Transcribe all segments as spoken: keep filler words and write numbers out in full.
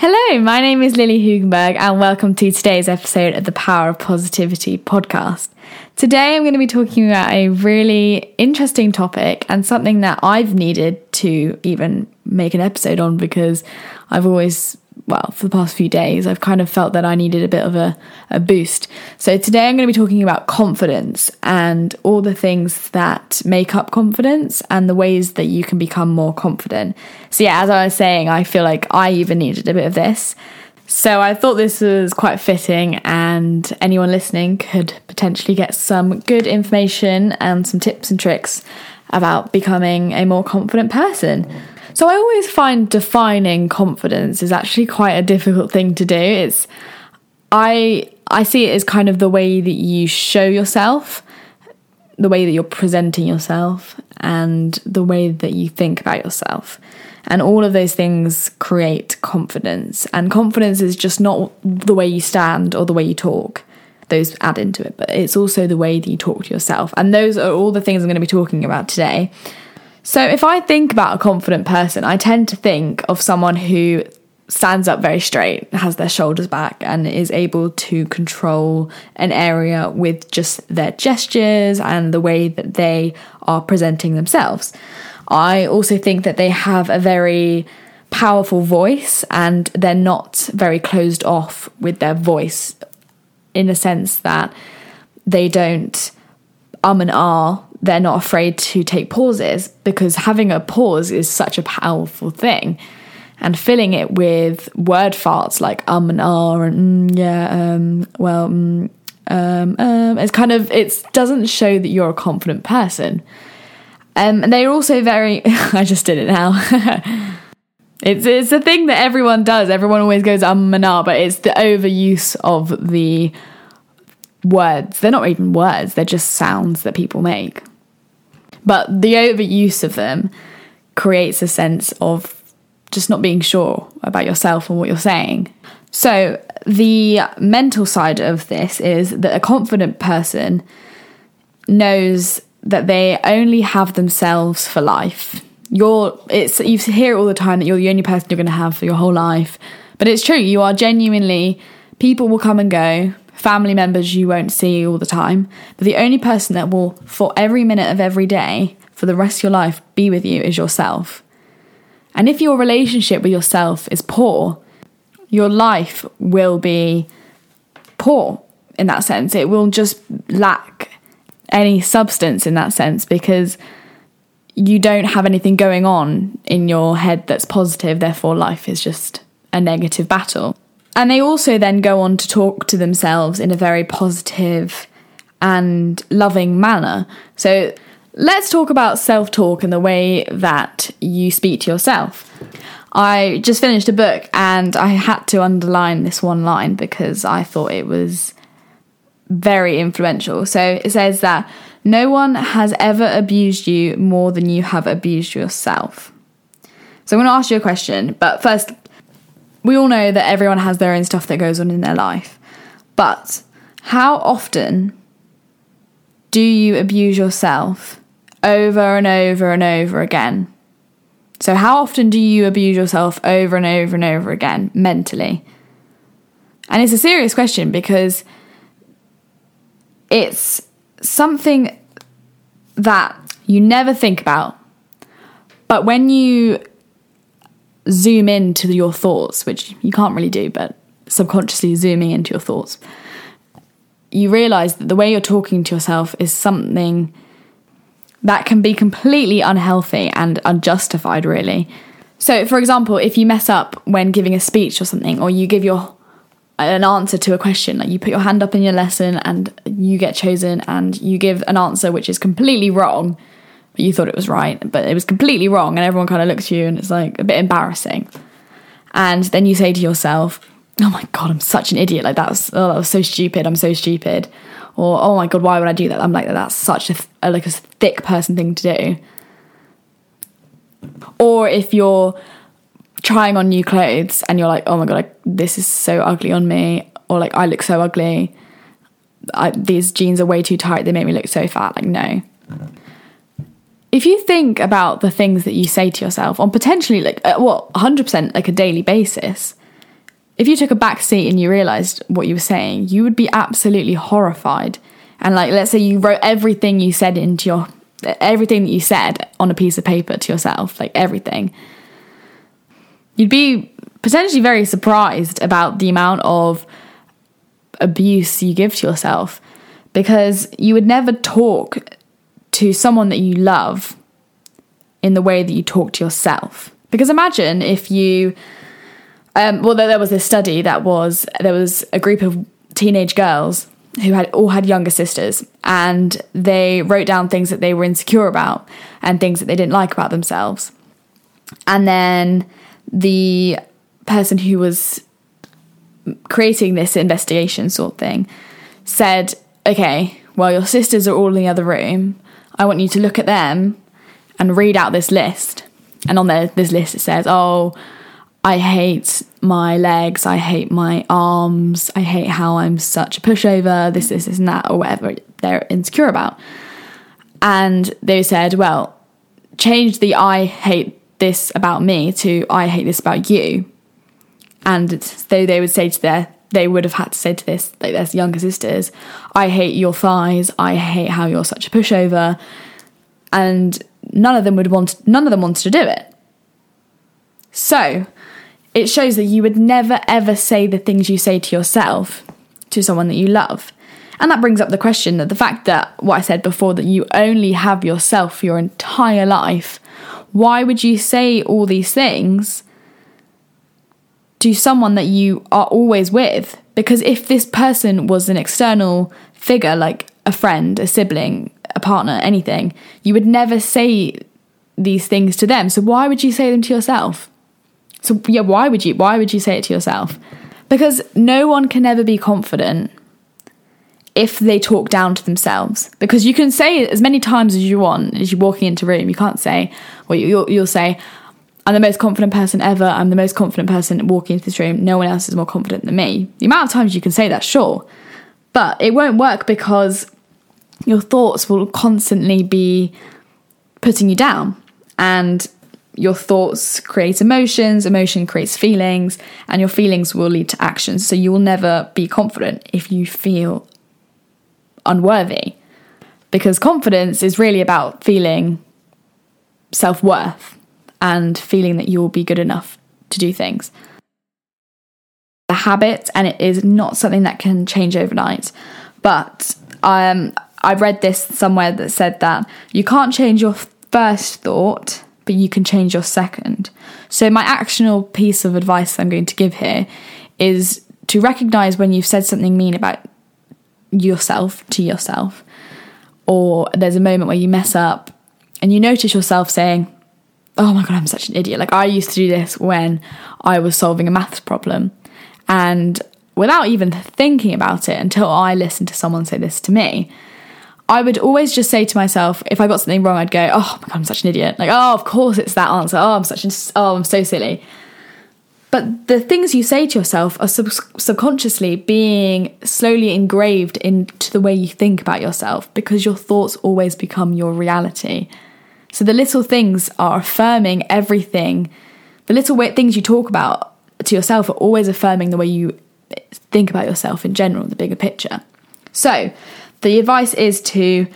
Hello, my name is Lily Hugenberg and welcome to today's episode of the Power of Positivity podcast. Today I'm going to be talking about a really interesting topic and something that I've needed to even make an episode on because I've always, well, for the past few days, I've kind of felt that I needed a bit of a, a boost. So today I'm going to be talking about confidence and all the things that make up confidence and the ways that you can become more confident. So yeah, as I was saying, I feel like I even needed a bit of this. So I thought this was quite fitting and anyone listening could potentially get some good information and some tips and tricks about becoming a more confident person. So I always find defining confidence is actually quite a difficult thing to do. It's I I see it as kind of the way that you show yourself, the way that you're presenting yourself, and the way that you think about yourself. And all of those things create confidence. And confidence is just not the way you stand or the way you talk. Those add into it. But it's also the way that you talk to yourself. And those are all the things I'm going to be talking about today. So if I think about a confident person, I tend to think of someone who stands up very straight, has their shoulders back, and is able to control an area with just their gestures and the way that they are presenting themselves. I also think that they have a very powerful voice and they're not very closed off with their voice in the sense that they don't um and ah. They're not afraid to take pauses because having a pause is such a powerful thing. And filling it with word farts like um and ah and mm, yeah, um, well, mm, um, um, it's kind of, it doesn't show that you're a confident person. Um, and they're also very, I just did it now. It's it's a thing that everyone does. Everyone always goes um and ah, but it's the overuse of the words. They're not even words, they're just sounds that people make. But the overuse of them creates a sense of just not being sure about yourself and what you're saying. So the mental side of this is that a confident person knows that they only have themselves for life. You're, it's, you hear it all the time that you're the only person you're going to have for your whole life. But it's true, you are genuinely, people will come and go, family members you won't see all the time, but the only person that will, for every minute of every day, for the rest of your life, be with you is yourself. And if your relationship with yourself is poor, your life will be poor in that sense. It will just lack any substance in that sense because you don't have anything going on in your head that's positive, therefore life is just a negative battle. And they also then go on to talk to themselves in a very positive and loving manner. So let's talk about self-talk and the way that you speak to yourself. I just finished a book and I had to underline this one line because I thought it was very influential. So it says that no one has ever abused you more than you have abused yourself. So I'm going to ask you a question, but first, we all know that everyone has their own stuff that goes on in their life. But how often do you abuse yourself over and over and over again? So how often do you abuse yourself over and over and over again mentally? And it's a serious question because it's something that you never think about. But when you zoom into your thoughts, which you can't really do, but subconsciously zooming into your thoughts, you realise that the way you're talking to yourself is something that can be completely unhealthy and unjustified, really. So, for example, if you mess up when giving a speech or something, or you give your an answer to a question, like you put your hand up in your lesson and you get chosen and you give an answer which is completely wrong, you thought it was right, but it was completely wrong, and everyone kind of looks at you and it's like a bit embarrassing. And then you say to yourself, oh my God, I'm such an idiot. Like that was, oh, that was so stupid. I'm so stupid. Or, oh my God, why would I do that? I'm like, that's such a, a like a thick person thing to do. Or if you're trying on new clothes and you're like, oh my God, like, this is so ugly on me. Or like, I look so ugly. I, these jeans are way too tight. They make me look so fat. Like, no. If you think about the things that you say to yourself on potentially like, what, one hundred percent like a daily basis, If you took a back seat and you realized what you were saying, you would be absolutely horrified. And like, let's say you wrote everything you said into your, everything that you said on a piece of paper to yourself, like everything. You'd be potentially very surprised about the amount of abuse you give to yourself, because you would never talk to someone that you love in the way that you talk to yourself. Because imagine if you, um, well, there was this study that was, there was a group of teenage girls who had all had younger sisters, and they wrote down things that they were insecure about and things that they didn't like about themselves. And then the person who was creating this investigation sort of thing said, okay, well, your sisters are all in the other room. I want you to look at them and read out this list. And on their, this list it says, oh, I hate my legs, I hate my arms, I hate how I'm such a pushover, this, this, this and that, or whatever they're insecure about. And they said, well, change the I hate this about me to I hate this about you. And so they would say to their, they would have had to say to this, like their younger sisters, I hate your thighs, I hate how you're such a pushover. And none of them would want, none of them wanted to do it. So it shows that you would never ever say the things you say to yourself to someone that you love. And that brings up the question that the fact that what I said before, that you only have yourself your entire life, why would you say all these things to someone that you are always with? Because if this person was an external figure, like a friend, a sibling, a partner, anything, you would never say these things to them. So why would you say them to yourself? So yeah, why would you? Why would you say it to yourself? Because no one can ever be confident if they talk down to themselves. Because you can say it as many times as you want as you're walking into a room. You can't say, or you'll, you'll say, I'm the most confident person ever. I'm the most confident person walking into this room. No one else is more confident than me. The amount of times you can say that, sure. But it won't work because your thoughts will constantly be putting you down. And your thoughts create emotions, emotion creates feelings, and your feelings will lead to actions. So you will never be confident if you feel unworthy. Because confidence is really about feeling self-worth and feeling that you'll be good enough to do things. The habit, and it is not something that can change overnight. But um, I read this somewhere that said that you can't change your first thought, but you can change your second. So my actionable piece of advice I'm going to give here is to recognise when you've said something mean about yourself to yourself, or there's a moment where you mess up and you notice yourself saying, oh my God, I'm such an idiot. Like I used to do this when I was solving a maths problem, and without even thinking about it until I listened to someone say this to me, I would always just say to myself, if I got something wrong, I'd go, oh my God, I'm such an idiot. Like, oh, of course it's that answer. Oh, I'm such an, oh, I'm so silly. But the things you say to yourself are sub- subconsciously being slowly engraved into the way you think about yourself, because your thoughts always become your reality. So the little things are affirming everything. The little things you talk about to yourself are always affirming the way you think about yourself in general, the bigger picture. So the advice is to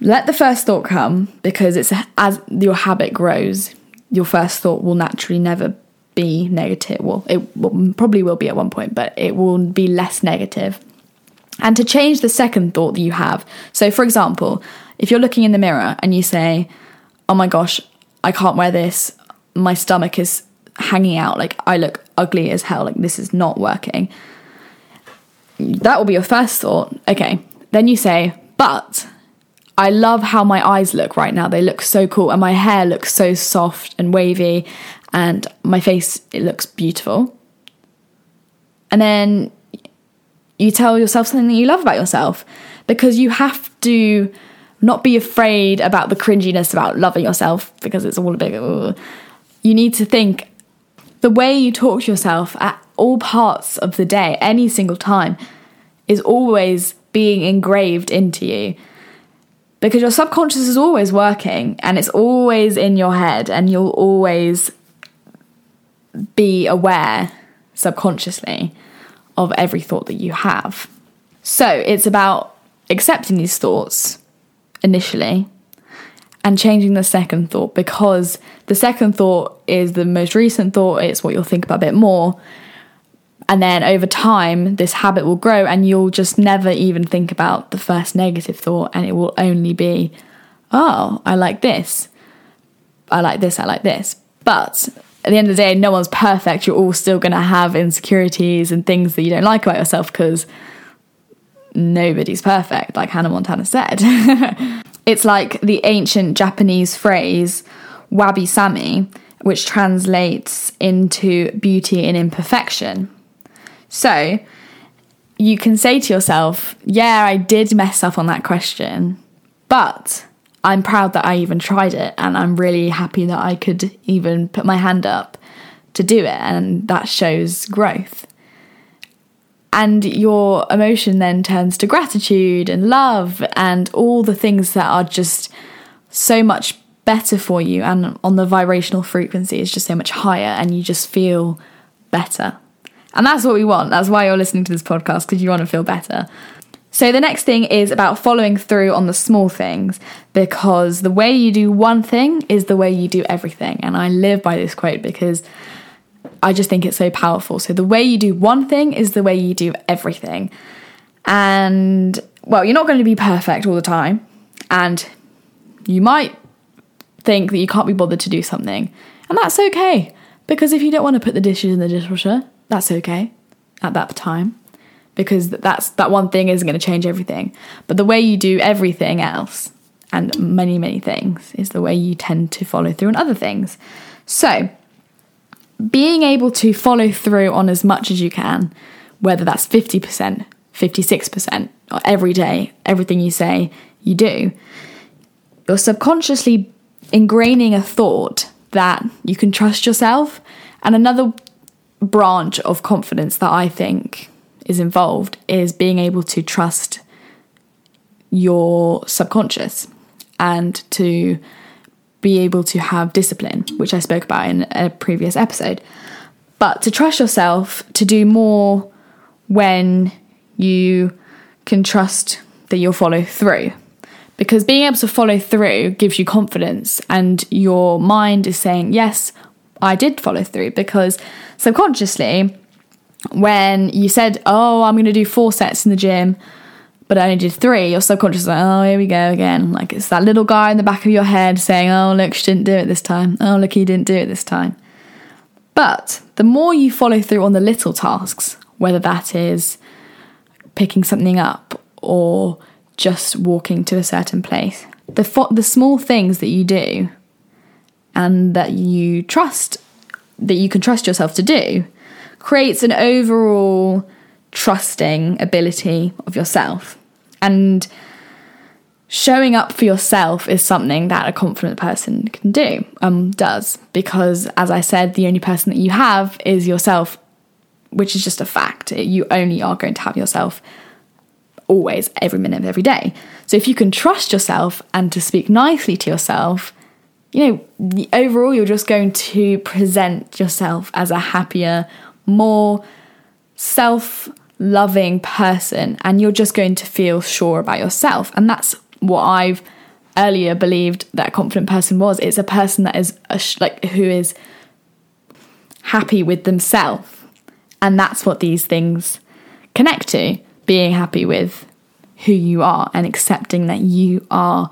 let the first thought come, because it's as your habit grows, your first thought will naturally never be negative. Well, it will, probably will be at one point, but it will be less negative. And to change the second thought that you have. So for example, if you're looking in the mirror and you say, oh my gosh, I can't wear this, my stomach is hanging out, like I look ugly as hell, like this is not working. That will be your first thought. Okay, then you say, but I love how my eyes look right now. They look so cool, and my hair looks so soft and wavy, and my face, it looks beautiful. And then you tell yourself something that you love about yourself, because you have to not be afraid about the cringiness about loving yourself, because it's all a big, ugh. You need to think the way you talk to yourself at all parts of the day, any single time, is always being engraved into you, because your subconscious is always working and it's always in your head, and you'll always be aware subconsciously of every thought that you have. So it's about accepting these thoughts initially and changing the second thought, because the second thought is the most recent thought. It's what you'll think about a bit more. And then over time, this habit will grow and you'll just never even think about the first negative thought, and it will only be, oh, I like this. I like this, I like this. But at the end of the day, no one's perfect. You're all still going to have insecurities and things that you don't like about yourself, because nobody's perfect, like Hannah Montana said. It's like the ancient Japanese phrase, wabi sami, which translates into beauty in imperfection. So you can say to yourself, yeah, I did mess up on that question, but I'm proud that I even tried it, and I'm really happy that I could even put my hand up to do it, and that shows growth. And your emotion then turns to gratitude and love and all the things that are just so much better for you, and on the vibrational frequency is just so much higher, and you just feel better. And that's what we want. That's why you're listening to this podcast, because you want to feel better. So the next thing is about following through on the small things, because the way you do one thing is the way you do everything. And I live by this quote because I just think it's so powerful. So the way you do one thing is the way you do everything. And, well, you're not going to be perfect all the time. And you might think that you can't be bothered to do something. And that's okay, because if you don't want to put the dishes in the dishwasher, that's okay at that time, because that's that one thing isn't going to change everything. But the way you do everything else and many, many things is the way you tend to follow through on other things. So being able to follow through on as much as you can, whether that's fifty percent, fifty-six percent, or every day, everything you say you do, you're subconsciously ingraining a thought that you can trust yourself. And another branch of confidence that I think is involved is being able to trust your subconscious and to be able to have discipline, which I spoke about in a previous episode. But to trust yourself to do more when you can trust that you'll follow through, because being able to follow through gives you confidence, and your mind is saying, yes, I did follow through. Because subconsciously, when you said, oh, I'm going to do four sets in the gym, but I only did three, your subconscious is like, oh, here we go again. Like, it's that little guy in the back of your head saying, oh, look, she didn't do it this time. Oh, look, he didn't do it this time. But the more you follow through on the little tasks, whether that is picking something up or just walking to a certain place, the fo- the small things that you do and that you trust, that you can trust yourself to do, creates an overall trusting ability of yourself. And showing up for yourself is something that a confident person can do, um, does, because as I said, the only person that you have is yourself, which is just a fact. You only are going to have yourself always, every minute of every day. So if you can trust yourself and to speak nicely to yourself, you know, overall, you're just going to present yourself as a happier, more self-loving person, and you're just going to feel sure about yourself. And that's what I've earlier believed that a confident person was. It's a person that is a sh- like who is happy with themselves, and that's what these things connect to: being happy with who you are and accepting that you are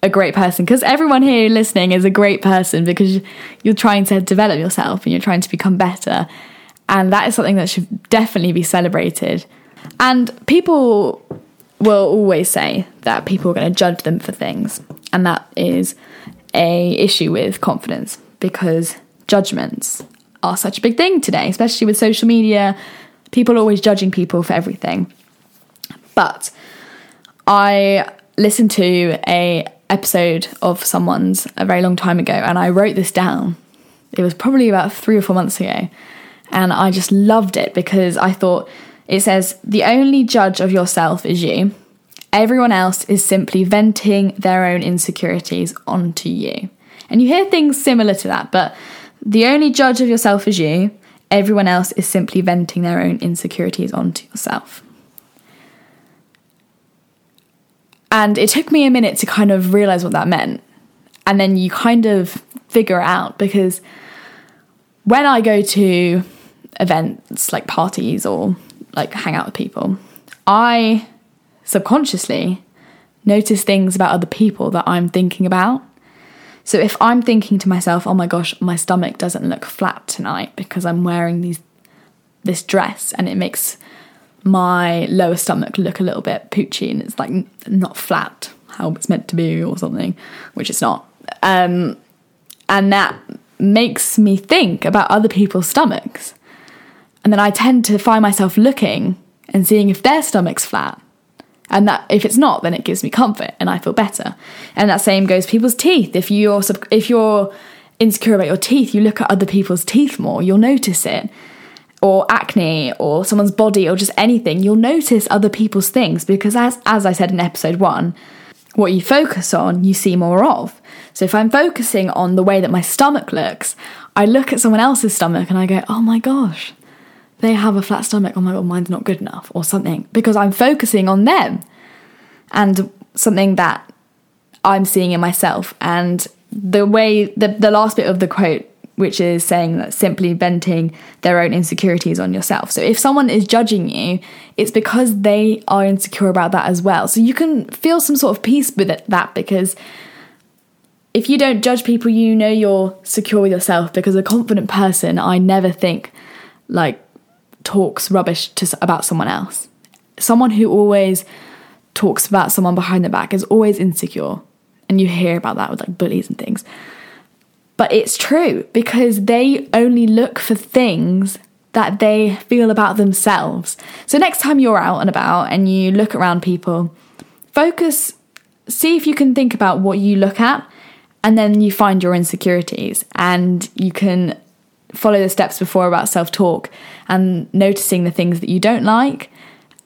a great person, because everyone here listening is a great person, because you're trying to develop yourself and you're trying to become better, and that is something that should definitely be celebrated. And people will always say that people are going to judge them for things, and that is a issue with confidence, because judgments are such a big thing today, especially with social media. People are always judging people for everything. But I listened to a episode of someone's a very long time ago, and I wrote this down. It was probably about three or four months ago, and I just loved it, because I thought it says, the only judge of yourself is you. Everyone else is simply venting their own insecurities onto you. And you hear things similar to that, but the only judge of yourself is you. Everyone else is simply venting their own insecurities onto yourself. And it took me a minute to kind of realize what that meant. And then you kind of figure it out, because when I go to events like parties or like hang out with people, I subconsciously notice things about other people that I'm thinking about. So if I'm thinking to myself, oh my gosh, my stomach doesn't look flat tonight because I'm wearing these this dress and it makes my lower stomach look a little bit poochy and it's like not flat how it's meant to be or something, which it's not. Um, and that makes me think about other people's stomachs. And then I tend to find myself looking and seeing if their stomach's flat. And that if it's not, then it gives me comfort and I feel better. And that same goes for people's teeth. If you're if you're insecure about your teeth, you look at other people's teeth more, you'll notice it. Or acne, or someone's body, or just anything, you'll notice other people's things, because as as I said in episode one, what you focus on, you see more of. So if I'm focusing on the way that my stomach looks, I look at someone else's stomach and I go, oh my gosh, they have a flat stomach, oh my god, mine's not good enough, or something, because I'm focusing on them and something that I'm seeing in myself. And the way, the, the last bit of the quote, which is saying that simply venting their own insecurities on yourself. So if someone is judging you, it's because they are insecure about that as well. So you can feel some sort of peace with it, that, because if you don't judge people, you know you're secure with yourself, because a confident person, I never think, like, talks rubbish to, about someone else. Someone who always talks about someone behind their back is always insecure. And you hear about that with like bullies and things. But it's true, because they only look for things that they feel about themselves. So next time you're out and about and you look around people, focus, see if you can think about what you look at, and then you find your insecurities. And you can follow the steps before about self-talk and noticing the things that you don't like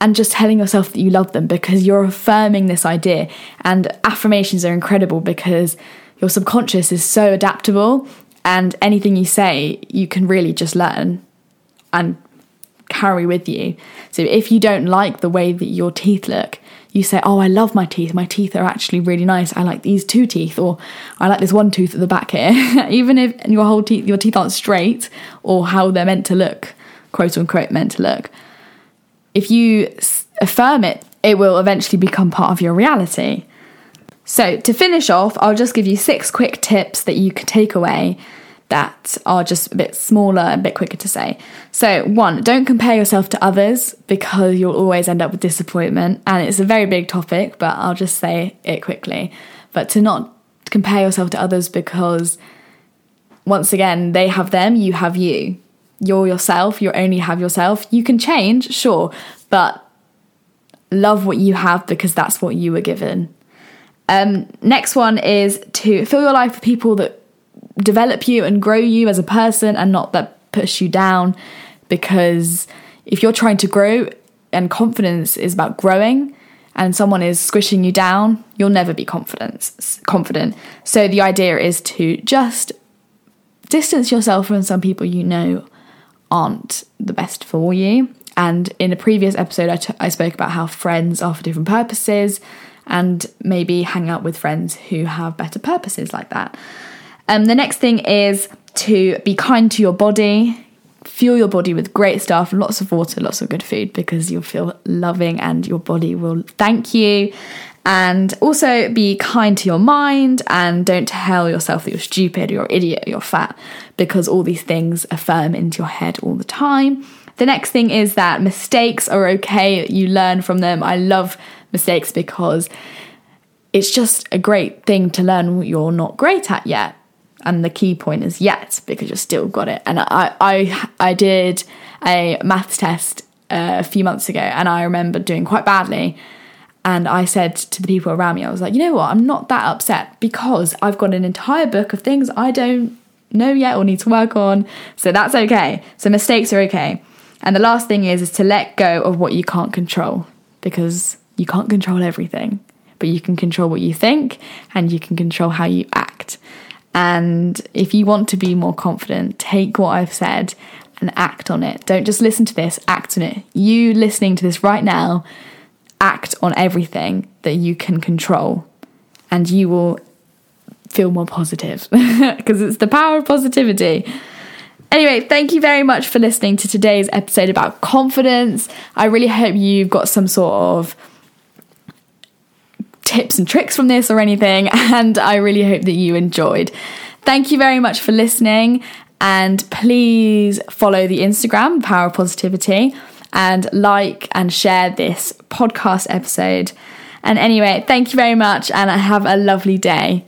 and just telling yourself that you love them, because you're affirming this idea. And affirmations are incredible, because your subconscious is so adaptable, and anything you say, you can really just learn and carry with you. So if you don't like the way that your teeth look, you say, oh, I love my teeth. My teeth are actually really nice. I like these two teeth, or I like this one tooth at the back here. Even if your whole teeth, your teeth aren't straight or how they're meant to look, quote unquote, meant to look. If you affirm it, it will eventually become part of your reality. So to finish off, I'll just give you six quick tips that you can take away that are just a bit smaller and a bit quicker to say. So one, don't compare yourself to others, because you'll always end up with disappointment. And it's a very big topic, but I'll just say it quickly. But to not compare yourself to others, because once again, they have them, you have you. You're yourself, you only have yourself. You can change, sure, but love what you have, because that's what you were given. Um, next one is to fill your life with people that develop you and grow you as a person, and not that push you down, because if you're trying to grow, and confidence is about growing, and someone is squishing you down, you'll never be confident. confident. So the idea is to just distance yourself from some people you know aren't the best for you. And in a previous episode, I, t- I spoke about how friends are for different purposes, and maybe hang out with friends who have better purposes like that. Um, the next thing is to be kind to your body. Fuel your body with great stuff, lots of water, lots of good food, because you'll feel loving and your body will thank you. And also be kind to your mind, and don't tell yourself that you're stupid, or you're an idiot, or you're fat, because all these things affirm into your head all the time. The next thing is that mistakes are okay, you learn from them. I love mistakes, because it's just a great thing to learn what you're not great at yet. And the key point is yet, because you've still got it. And I I, I did a maths test uh, a few months ago, and I remember doing quite badly. And I said to the people around me, I was like, you know what, I'm not that upset, because I've got an entire book of things I don't know yet or need to work on. So that's okay. So mistakes are okay. And the last thing is, is to let go of what you can't control, because you can't control everything, but you can control what you think, and you can control how you act. And if you want to be more confident, take what I've said and act on it. Don't just listen to this, act on it. You listening to this right now, act on everything that you can control, and you will feel more positive because it's the power of positivity. Anyway, thank you very much for listening to today's episode about confidence. I really hope you've got some sort of tips and tricks from this or anything, and I really hope that you enjoyed. Thank you very much for listening, and please follow the Instagram, Power of Positivity, and like and share this podcast episode. And anyway, thank you very much, and have a lovely day.